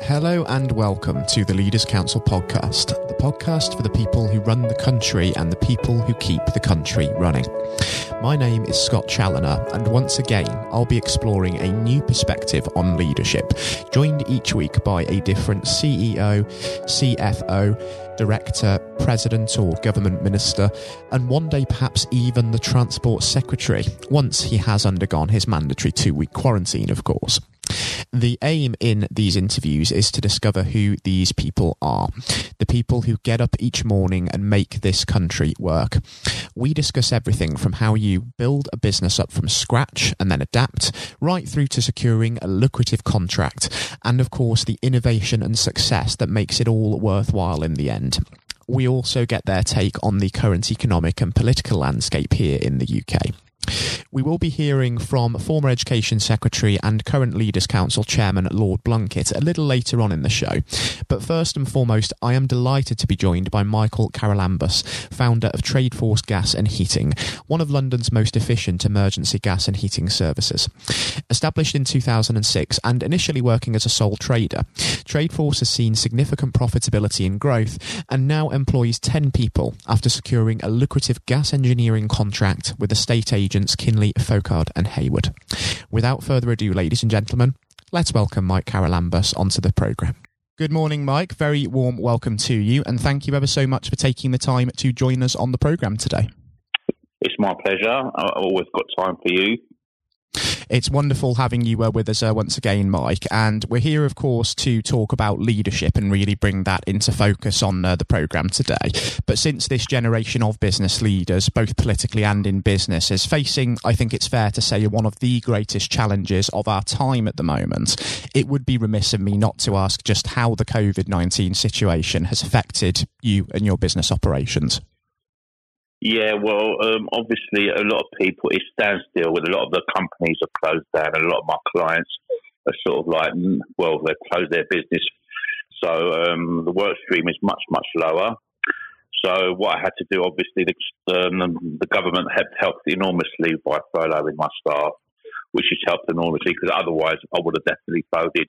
Hello and welcome to the Leaders' Council podcast, the podcast for the people who run the country and the people who keep the country running. My name is Scott Challoner, and once again, I'll be exploring a new perspective on leadership, joined each week by a different CEO, CFO, director, president or government minister, and one day perhaps even the transport secretary, once he has undergone his mandatory two-week quarantine, of course. The aim in these interviews is to discover who these people are, the people who get up each morning and make this country work. We discuss everything from how you build a business up from scratch and then adapt, right through to securing a lucrative contract, and of course the innovation and success that makes it all worthwhile in the end. We also get their take on the current economic and political landscape here in the UK. We will be hearing from former Education Secretary and current Leaders' Council Chairman Lord Blunkett a little later on in the show. But first and foremost, I am delighted to be joined by Michael Charalambous, founder of TradeForce Gas and Heating, one of London's most efficient emergency gas and heating services. Established in 2006 and initially working as a sole trader, TradeForce has seen significant profitability and growth and now employs 10 people after securing a lucrative gas engineering contract with estate agents Kinleigh, Folkard, and Hayward. Without further ado, ladies and gentlemen, let's welcome Mike Charalambous onto the programme. Good morning, Mike. Very warm welcome to you, and thank you ever so much for taking the time to join us on the programme today. It's my pleasure. I've always got time for you. It's wonderful having you with us once again, Mike, and we're here, of course, to talk about leadership and really bring that into focus on the programme today. But since this generation of business leaders, both politically and in business, is facing, I think it's fair to say, one of the greatest challenges of our time at the moment, it would be remiss of me not to ask just how the COVID-19 situation has affected you and your business operations. Yeah, well, obviously a lot of people, it stands still with a lot of the companies are closed down. A lot of my clients are sort of like, well, they've closed their business. So the work stream is much, much lower. So what I had to do, obviously, the government have helped enormously by furloughing my staff, which has helped enormously because otherwise I would have definitely folded.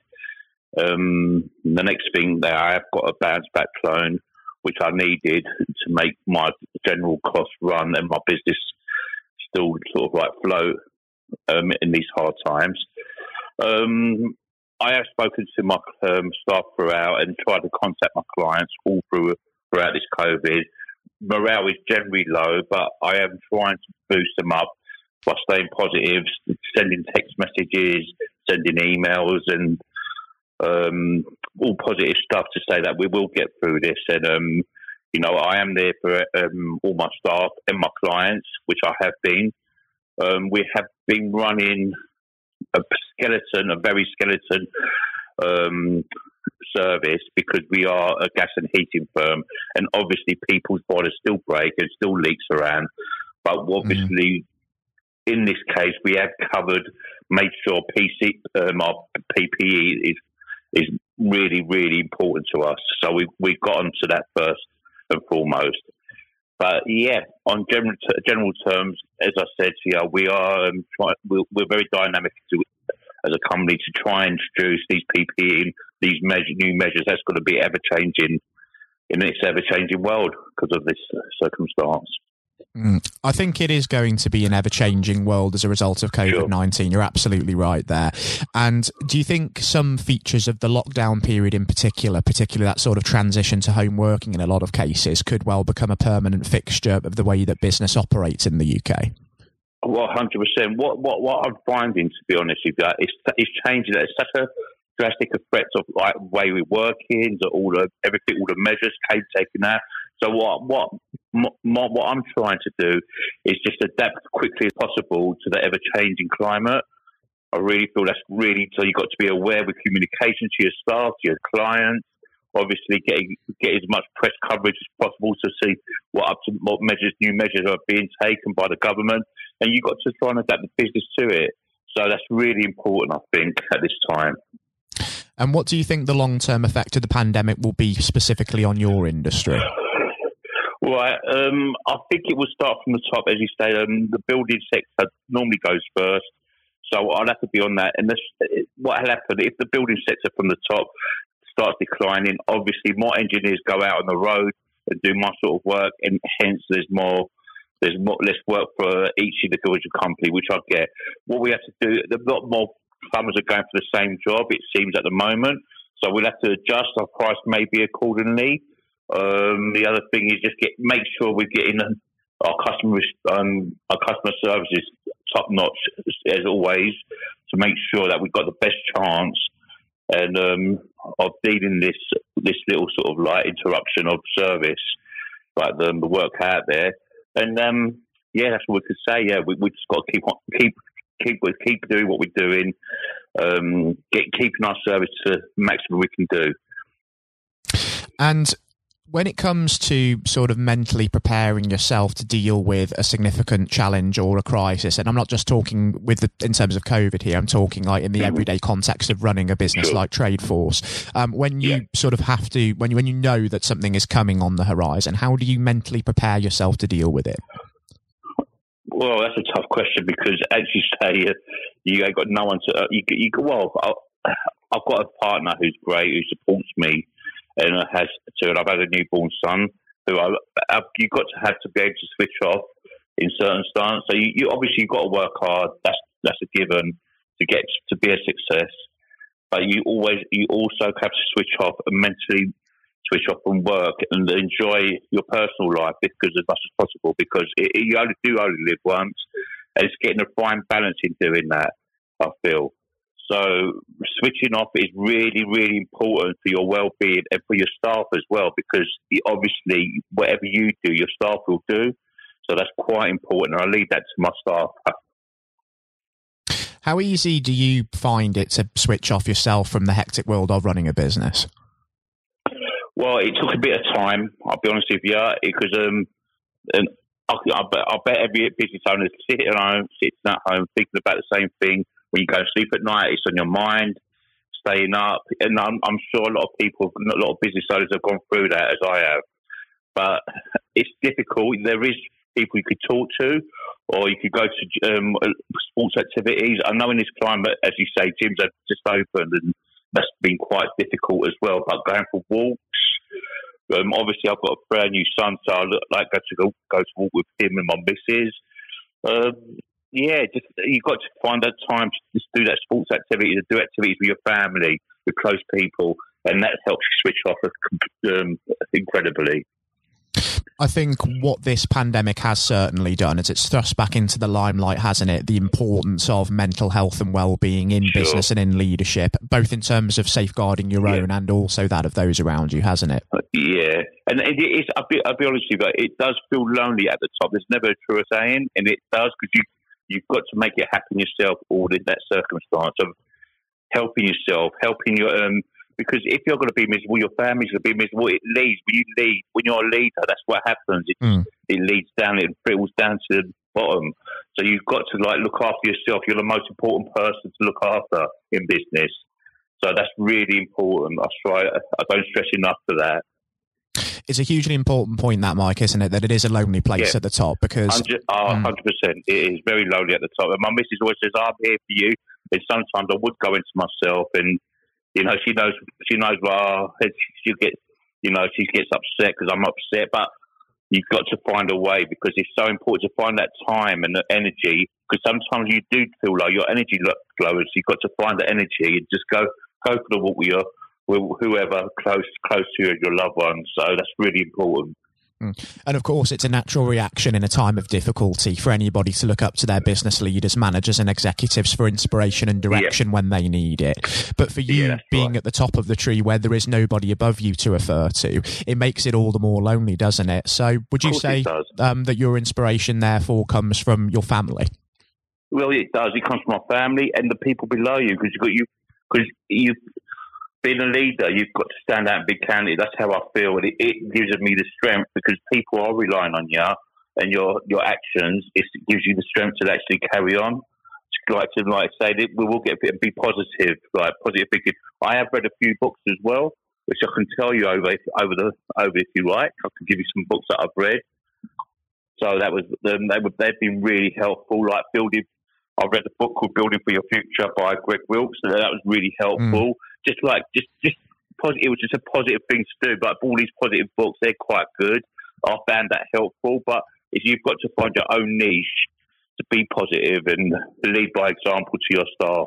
The next thing that I have got a bounce back loan, which I needed to make my general cost run and my business still sort of like float in these hard times. I have spoken to my staff throughout and tried to contact my clients all throughout this COVID. Morale is generally low, but I am trying to boost them up by staying positive, sending text messages, sending emails, and all positive stuff to say that we will get through this. And, you know, I am there for all my staff and my clients, which I have been. We have been running a very skeleton service because we are a gas and heating firm. And obviously people's boilers still break and still leaks around. But obviously in this case, we have made sure our PPE is really, really important to us. So we've gotten to that first and foremost. But yeah, on general terms, as I said to you, we are we're very dynamic as a company to try and introduce these PPE, these new measures. That's going to be ever-changing in this ever-changing world because of this circumstance. I think it is going to be an ever-changing world as a result of COVID-19. Sure. You're absolutely right there. And do you think some features of the lockdown period in particular, particularly that sort of transition to home working in a lot of cases, could well become a permanent fixture of the way that business operates in the UK? Well, 100%. What I'm finding, to be honest with you, it's changing. It's such a drastic effect of like way we're working, all the measures came taken out. So what I'm trying to do is just adapt quickly as possible to the ever-changing climate. I really feel that's really so you've got to be aware with communication to your staff, to your clients. Obviously, get as much press coverage as possible to see what new measures are being taken by the government, and you've got to try and adapt the business to it. So that's really important, I think, at this time. And what do you think the long-term effect of the pandemic will be specifically on your industry? Right, I think it will start from the top, as you say. The building sector normally goes first, So I'd have to be on that. And this, what will happen if the building sector from the top starts declining? Obviously, more engineers go out on the road and do my sort of work, and hence there's more less work for each individual company, which I get. What we have to do, a lot more plumbers are going for the same job, it seems, at the moment. So we'll have to adjust our price maybe accordingly. The other thing is just make sure we're getting our customer services top notch as always, to make sure that we've got the best chance and of dealing this little sort of light interruption of service, like the work out there. And that's what we could say. Yeah, we've just got to keep doing what we're doing, keeping our service to the maximum we can do. And when it comes to sort of mentally preparing yourself to deal with a significant challenge or a crisis, and I'm not just talking in terms of COVID here, I'm talking like in the everyday context of running a business like TradeForce. When you sort of have to, when you know that something is coming on the horizon, how do you mentally prepare yourself to deal with it? Well, that's a tough question because, as you say, you got no one to. I've got a partner who's great, who supports me. And I've had a newborn son who you've got to be able to switch off in certain stance. So you obviously you've got to work hard. That's a given to be a success. But you also have to switch off and mentally switch off from work and enjoy your personal life because as much as possible because you only live once. And it's getting a fine balance in doing that, I feel. So switching off is really, really important for your well-being and for your staff as well, because obviously whatever you do, your staff will do. So that's quite important, and I leave that to my staff. How easy do you find it to switch off yourself from the hectic world of running a business? Well, it took a bit of time, I'll be honest with you, because I bet every business owner is sitting at home, thinking about the same thing. When you go to sleep at night, it's on your mind, staying up. And I'm sure a lot of business owners have gone through that, as I have. But it's difficult. There is people you could talk to, or you could go to sports activities. I know in this climate, as you say, gyms have just opened, and that's been quite difficult as well. But going for walks, obviously I've got a brand new son, so I go to walk with him and my missus. You've got to find that time to just do that sports activity, to do activities with your family, with close people, and that helps you switch off incredibly. I think what this pandemic has certainly done is it's thrust back into the limelight, hasn't it, the importance of mental health and well-being in business and in leadership, both in terms of safeguarding your own and also that of those around you, hasn't it? Yeah. And it is, I'll be honest with you, it does feel lonely at the top. There's never a truer saying, and it does because you've got to make it happen yourself, all in that circumstance of helping yourself, helping your because if you're going to be miserable, your family's going to be miserable. It leads when you're a leader. That's what happens. It leads down. It trickles down to the bottom. So you've got to look after yourself. You're the most important person to look after in business. So that's really important. I don't stress enough for that. It's a hugely important point, that, Mike, isn't it? That it is a lonely place at the top because 100%, it is very lonely at the top. And my missus always says, "I'm here for you." And sometimes I would go into myself, and you know, she knows. Well, she gets upset because I'm upset. But you've got to find a way because it's so important to find that time and the energy. Because sometimes you do feel like your energy lowers. You've got to find the energy and just go for the walk with your. Whoever close to you and your loved ones. So that's really important. And of course, it's a natural reaction in a time of difficulty for anybody to look up to their business leaders, managers and executives for inspiration and direction when they need it. But for you being at the top of the tree where there is nobody above you to refer to, it makes it all the more lonely, doesn't it? So would you say that your inspiration therefore comes from your family? Well, it does. It comes from my family and the people below you because being a leader, you've got to stand out and be candid. That's how I feel. And it gives me the strength because people are relying on you and your actions. It gives you the strength to actually carry on. Like I say, we will get and be positive, like positive thinking. I have read a few books as well, which I can tell you over if you like. I can give you some books that I've read. So they've been really helpful, like building I read a book called Building for Your Future by Greg Wilkes, and that was really helpful. It was just a positive thing to do. But all these positive books, they're quite good. I found that helpful. But if you've got to find your own niche, to be positive and lead by example to your staff.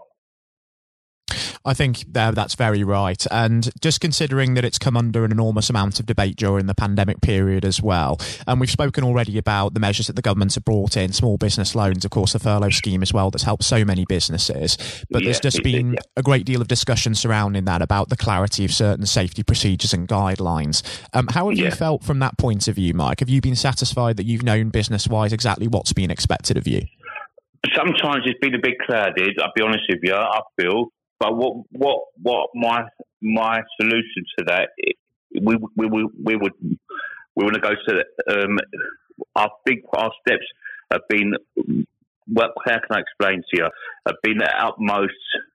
I think that's very right. And just considering that it's come under an enormous amount of debate during the pandemic period as well. And we've spoken already about the measures that the government have brought in, small business loans, of course, the furlough scheme as well, that's helped so many businesses. But there's just been a great deal of discussion surrounding that about the clarity of certain safety procedures and guidelines. How have you felt from that point of view, Mike? Have you been satisfied that you've known business-wise exactly what's been expected of you? Sometimes it's been a bit clouded, I'll be honest with you, I feel. But what my solution to that, we would go to that. Our steps have been, well, how can I explain to you? Have been the utmost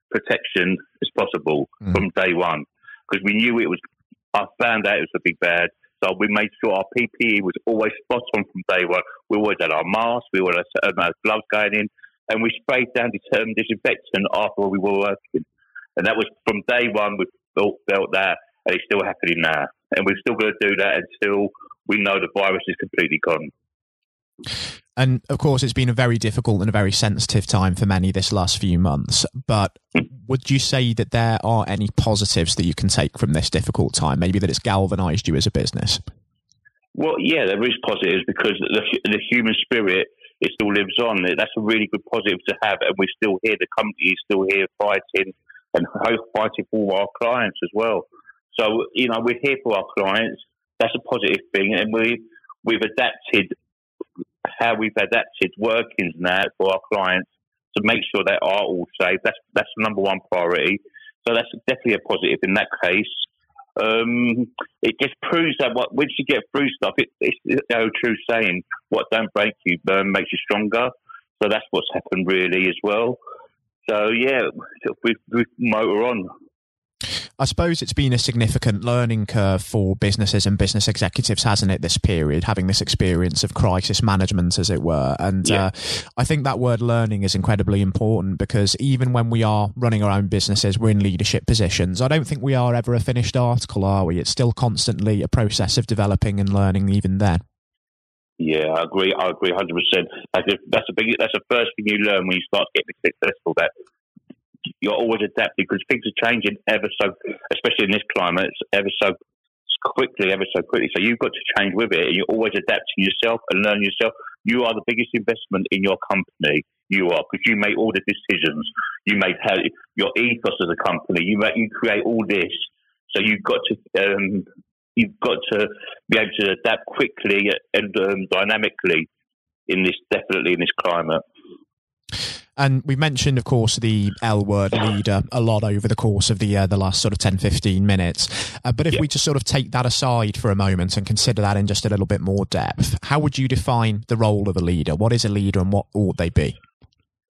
protection as possible from day one, because we knew it was. I found out it was a big bad, so we made sure our PPE was always spot on from day one. We always had our masks, we always had our gloves going in. And we sprayed down determined disinfectant after we were working. And that was from day one, we felt that, and it's still happening now. And we're still going to do that until we know the virus is completely gone. And of course, it's been a very difficult and a very sensitive time for many this last few months. But would you say that there are any positives that you can take from this difficult time? Maybe that it's galvanised you as a business? Well, yeah, there is positives, because the human spirit, it still lives on. That's a really good positive to have, and we're still here. The company is still here fighting and fighting for our clients as well. So, you know, we're here for our clients. That's a positive thing, and we've adapted how we've adapted workings now for our clients to make sure they are all safe. That's the number one priority. So that's definitely a positive in that case. It just proves that once you get through stuff, it's no true saying, what don't break you makes you stronger. So that's what's happened really as well. So yeah, we motor on. I suppose it's been a significant learning curve for businesses and business executives, hasn't it, this period, having this experience of crisis management, as it were. And I think that word learning is incredibly important, because even when we are running our own businesses, we're in leadership positions. I don't think we are ever a finished article, are we? It's still constantly a process of developing and learning even then. Yeah, I agree 100%. That's the first thing you learn when you start getting successful, that you're always adapting, because things are changing ever so, especially in this climate, it's ever so quickly. So you've got to change with it, and you're always adapting yourself and learning yourself. You are the biggest investment in your company. You are, because you make all the decisions. You make your ethos as a company. You create all this. So you've got to be able to adapt quickly and dynamically in this climate. And we've mentioned, of course, the L word, leader, a lot over the course of the last sort of 10, 15 minutes. But if we just sort of take that aside for a moment and consider that in just a little bit more depth, how would you define the role of a leader? What is a leader, and what ought they be?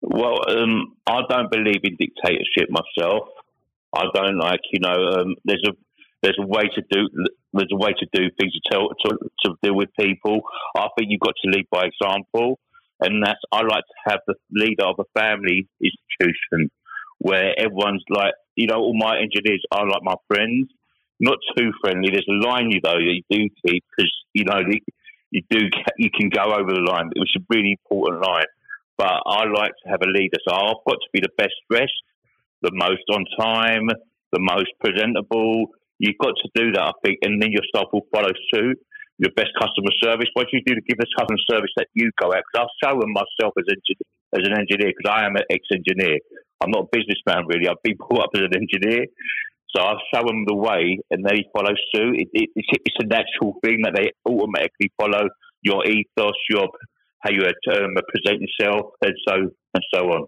Well, I don't believe in dictatorship myself. I don't like, you know, there's a way to do things to deal with people. I think you've got to lead by example. And I like to have the leader of a family institution where everyone's like, you know, all my engineers are like my friends. Not too friendly. There's a line, you know, that you do keep, because, you know, you can go over the line. It was a really important line. But I like to have a leader. So I've got to be the best dressed, the most on time, the most presentable. You've got to do that, I think, and then your staff will follow suit. Your best customer service. What you do to give us customer service that you go out? Because I'll show them myself as an engineer, because I am an ex-engineer. I'm not a businessman, really. I've been brought up as an engineer. So I'll show them the way, and they follow suit. It's a natural thing that they automatically follow your ethos, how you present yourself, and so on.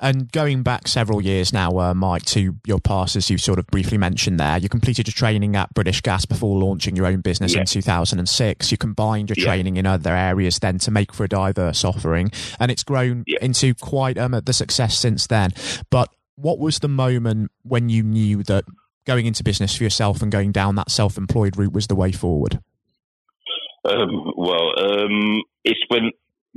And going back several years now, Mike, to your past, as you sort of briefly mentioned there, you completed your training at British Gas before launching your own business in 2006. You combined your training in other areas then to make for a diverse offering, and it's grown into quite the success since then. But what was the moment when you knew that going into business for yourself and going down that self-employed route was the way forward? It's when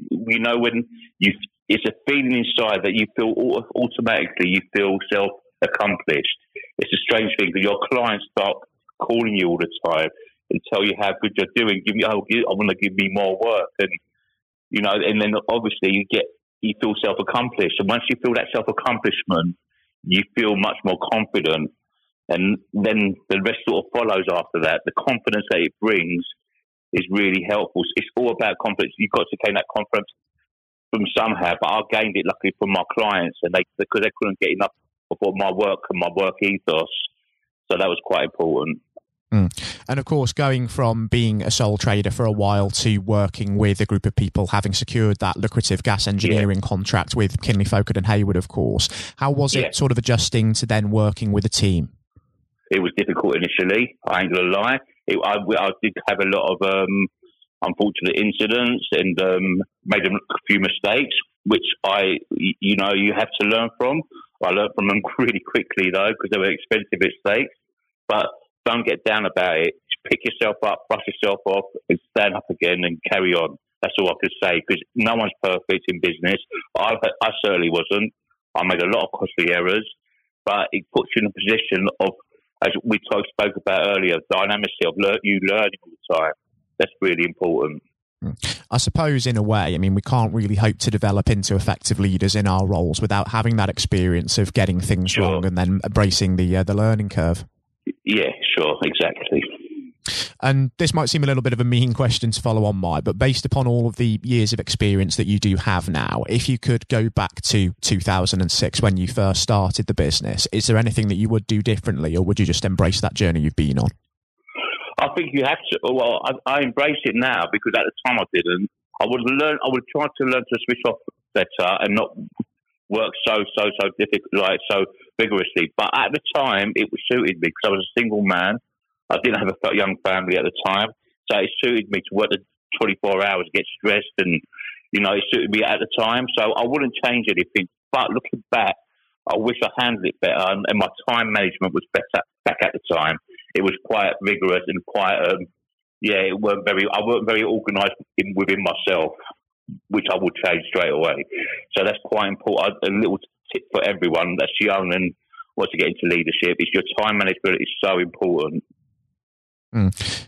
you It's a feeling inside that you feel automatically, you feel self-accomplished. It's a strange thing because your clients start calling you all the time and tell you how good you're doing. Give me, oh, I want to give me more work, and you know. And then obviously you feel self-accomplished, and once you feel that self-accomplishment, you feel much more confident, and then the rest sort of follows after that. The confidence that it brings is really helpful. It's all about confidence. You've got to gain that confidence from somehow, but I gained it luckily from my clients, and because they couldn't get enough of what my work and my work ethos, so that was quite important. And of course, going from being a sole trader for a while to working with a group of people, having secured that lucrative gas engineering contract with Kinleigh, Folkard and Hayward, of course, how was it sort of adjusting to then working with a team? It was difficult initially, I ain't going to lie. I did have a lot of unfortunate incidents and made a few mistakes, which you have to learn from. I learned from them really quickly, though, because they were expensive mistakes. But don't get down about it. Just pick yourself up, brush yourself off, and stand up again and carry on. That's all I could say, because no one's perfect in business. I certainly wasn't. I made a lot of costly errors, but it puts you in a position of, as we spoke about earlier, dynamicity of you learning all the time. That's really important. I suppose, in a way, I mean, we can't really hope to develop into effective leaders in our roles without having that experience of getting things wrong and then embracing the learning curve. Yeah, sure, exactly. And this might seem a little bit of a mean question to follow on, Mike, but based upon all of the years of experience that you do have now, if you could go back to 2006 when you first started the business, is there anything that you would do differently, or would you just embrace that journey you've been on? I think you have to. Well, I embrace it now, because at the time I didn't. I would try to learn to switch off better and not work so difficult, like so vigorously. But at the time, it suited me because I was a single man. I didn't have a young family at the time, so it suited me to work the 24 hours, get stressed, and it suited me at the time. So I wouldn't change anything. But looking back, I wish I handled it better, and my time management was better back at the time. It was quite rigorous and quite, I weren't very organised within myself, which I will change straight away. So that's quite important. A little tip for everyone that's young and wants to get into leadership is your time management is so important.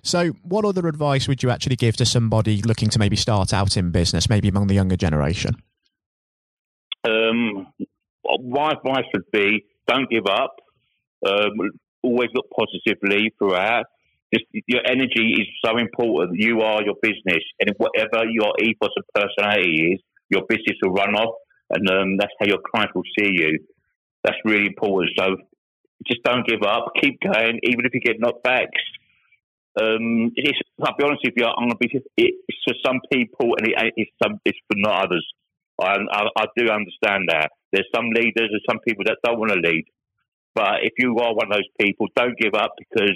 So what other advice would you actually give to somebody looking to maybe start out in business, maybe among the younger generation? My advice would be, don't give up. Always look positively throughout. Just, your energy is so important. You are your business, and whatever your ethos and personality is, your business will run off, and that's how your clients will see you. That's really important. So just don't give up. Keep going, even if you get knockbacks. I'll be honest with you. I'm gonna be. It's for some people, and it's for not others. I do understand that. There's some leaders and some people that don't want to lead. But if you are one of those people, don't give up, because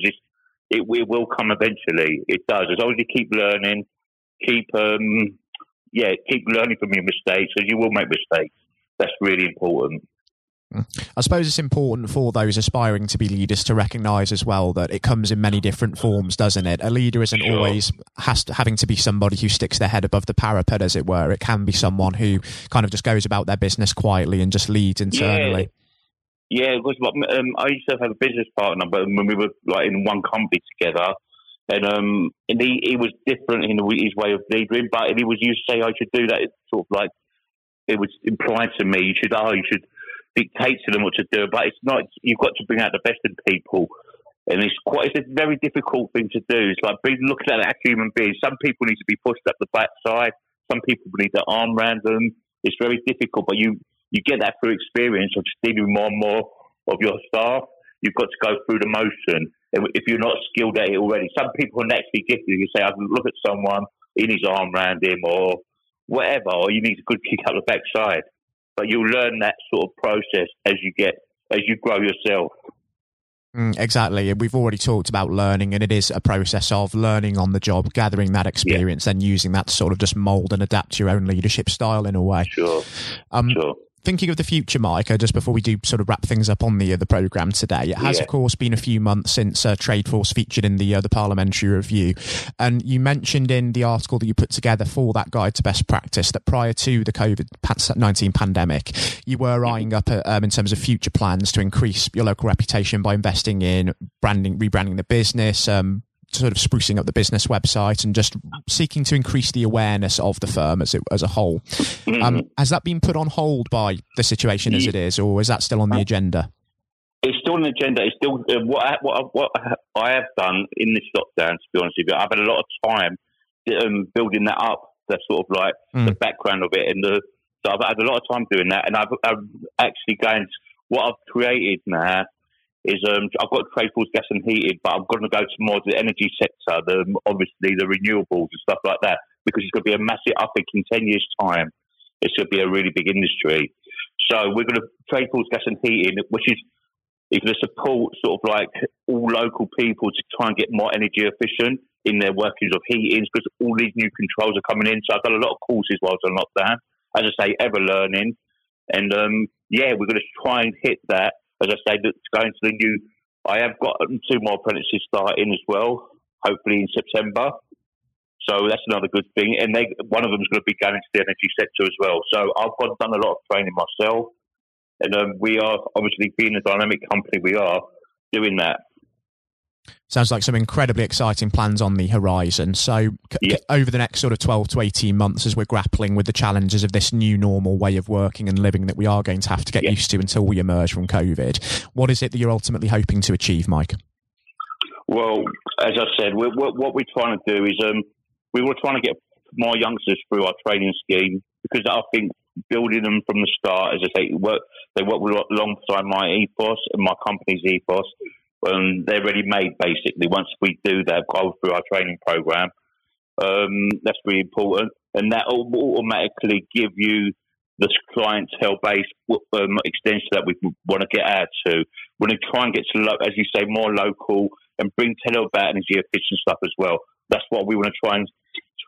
it will come eventually. It does. As long as you keep learning, keep learning from your mistakes, because you will make mistakes. That's really important. I suppose it's important for those aspiring to be leaders to recognise as well that it comes in many different forms, doesn't it? A leader isn't always having to be somebody who sticks their head above the parapet, as it were. It can be someone who kind of just goes about their business quietly and just leads internally. Yeah, because I used to have a business partner, but when we were like in one company together, and he was different in his way of leading, but he was used to say, "I should do that." It's sort of like it was implied to me, you should dictate to them what to do, but it's not. You've got to bring out the best in people, and it's a very difficult thing to do. It's like looking at it as human beings. Some people need to be pushed up the backside. Some people need their arm around them. It's very difficult, but you get that through experience of just dealing with more and more of your staff. You've got to go through the motion. If you're not skilled at it already, some people are naturally gifted. You say, I can look at someone, he needs arm around him or whatever, or you need a good kick up the backside. But you'll learn that sort of process as you grow yourself. Exactly. We've already talked about learning, and it is a process of learning on the job, gathering that experience and using that to sort of just mould and adapt your own leadership style in a way. Sure. thinking of the future, Mike, just before we do sort of wrap things up on the programme today, it has, of course, been a few months since TradeForce featured in the Parliamentary Review. And you mentioned in the article that you put together for that guide to best practice that prior to the COVID-19 pandemic, you were eyeing up in terms of future plans to increase your local reputation by investing in branding, rebranding the business, sort of sprucing up the business website and just seeking to increase the awareness of the firm as a whole. Has that been put on hold by the situation as it is, or is that still on the agenda? It's still on the agenda. It's still what I have done in this lockdown, to be honest with you. I've had a lot of time building that up, the sort of like the background of it. And so I've had a lot of time doing that. And I've actually going, what I've created now, is I've got TradeForce Gas and Heating, but I'm going to go to more the energy sector, obviously the renewables and stuff like that, because it's going to be a massive uptick in 10 years' time. It's going to be a really big industry. So we're going to TradeForce Gas and Heating, which is going to support sort of like all local people to try and get more energy efficient in their workings of heatings, because all these new controls are coming in. So I've done a lot of courses while I was on lockdown, as I say, ever learning. And we're going to try and hit that. As I say, that's going to the new. I have got 2 more apprentices starting as well, hopefully in September. So that's another good thing. And one of them is going to be going into the energy sector as well. So I've done a lot of training myself. And we are, obviously, being a dynamic company, we are doing that. Sounds like some incredibly exciting plans on the horizon. So over the next sort of 12 to 18 months, as we're grappling with the challenges of this new normal way of working and living that we are going to have to get used to until we emerge from COVID, what is it that you're ultimately hoping to achieve, Mike? Well, as I said, what we're trying to do is we were trying to get more youngsters through our training scheme, because I think building them from the start, as I say, they work alongside my ethos and my company's ethos. They're ready made, basically. Once we do that, go through our training program. That's really important, and that will automatically give you this clientele base extension that we want to get out to. We're going to try and get to, as you say, more local and bring tele about energy efficient stuff as well. That's what we want to try and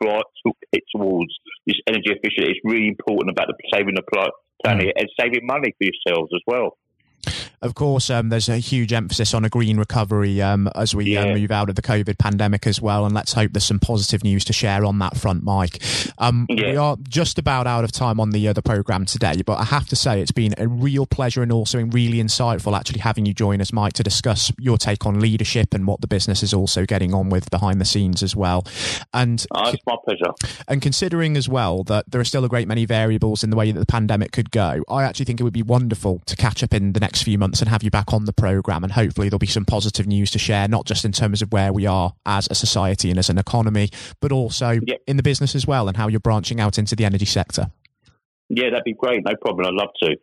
it towards. This energy efficient is really important about saving the planet and saving money for yourselves as well. Of course, there's a huge emphasis on a green recovery as we move out of the COVID pandemic as well. And let's hope there's some positive news to share on that front, Mike. We are just about out of time on the programme today, but I have to say it's been a real pleasure and also really insightful actually having you join us, Mike, to discuss your take on leadership and what the business is also getting on with behind the scenes as well. And it's my pleasure. And considering as well that there are still a great many variables in the way that the pandemic could go, I actually think it would be wonderful to catch up in the next few months and have you back on the programme, and hopefully there'll be some positive news to share, not just in terms of where we are as a society and as an economy, but also in the business as well, and how you're branching out into the energy sector. Yeah, that'd be great. No problem. I'd love to.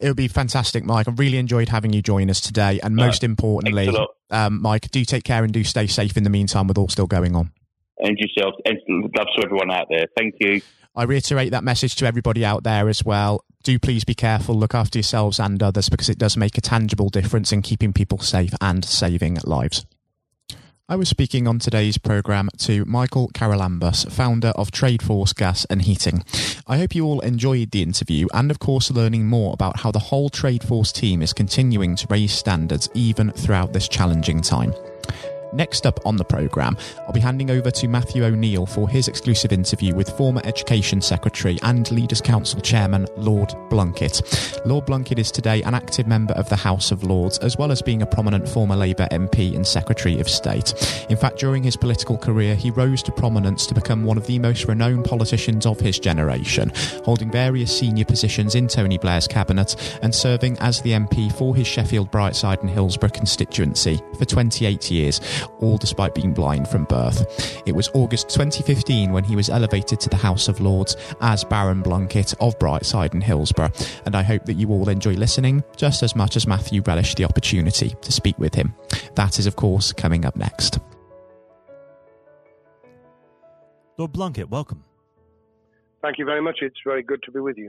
It would be fantastic, Mike. I really enjoyed having you join us today, and most importantly, Mike, do take care and do stay safe in the meantime with all still going on. And yourself, and love to everyone out there. Thank you. I reiterate that message to everybody out there as well. Do please be careful, look after yourselves and others, because it does make a tangible difference in keeping people safe and saving lives. I was speaking on today's programme to Michael Charalambous, founder of TradeForce Gas and Heating. I hope you all enjoyed the interview and, of course, learning more about how the whole TradeForce team is continuing to raise standards even throughout this challenging time. Next up on the programme, I'll be handing over to Matthew O'Neill for his exclusive interview with former Education Secretary and Leaders' Council Chairman Lord Blunkett. Lord Blunkett is today an active member of the House of Lords, as well as being a prominent former Labour MP and Secretary of State. In fact, during his political career, he rose to prominence to become one of the most renowned politicians of his generation, holding various senior positions in Tony Blair's cabinet and serving as the MP for his Sheffield, Brightside and Hillsborough constituency for 28 years. All despite being blind from birth. It was August 2015 when he was elevated to the House of Lords as Baron Blunkett of Brightside and Hillsborough, and I hope that you all enjoy listening just as much as Matthew relished the opportunity to speak with him. That is, of course, coming up next. Lord Blunkett, welcome. Thank you very much. It's very good to be with you.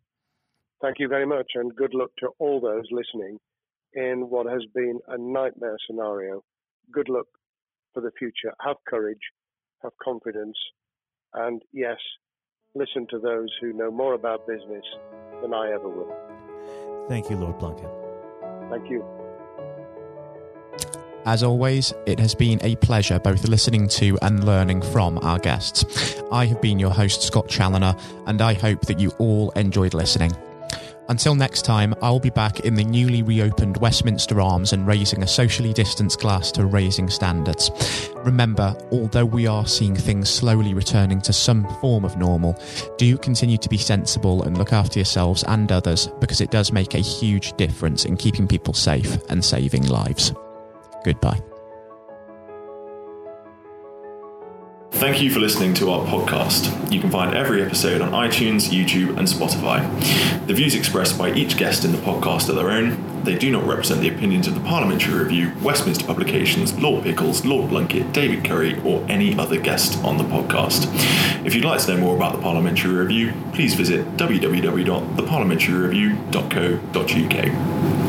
Thank you very much, and good luck to all those listening in what has been a nightmare scenario. Good luck for the future. Have courage, have confidence, and yes, listen to those who know more about business than I ever will. Thank you, Lord Blunkett. Thank you. As always, it has been a pleasure both listening to and learning from our guests. I have been your host, Scott Challoner, and I hope that you all enjoyed listening. Until next time, I'll be back in the newly reopened Westminster Arms and raising a socially distanced glass to raising standards. Remember, although we are seeing things slowly returning to some form of normal, do continue to be sensible and look after yourselves and others, because it does make a huge difference in keeping people safe and saving lives. Goodbye. Thank you for listening to our podcast. You can find every episode on iTunes, YouTube, and Spotify. The views expressed by each guest in the podcast are their own. They do not represent the opinions of the Parliamentary Review, Westminster Publications, Lord Pickles, Lord Blunkett, David Curry, or any other guest on the podcast. If you'd like to know more about the Parliamentary Review, please visit www.theparliamentaryreview.co.uk.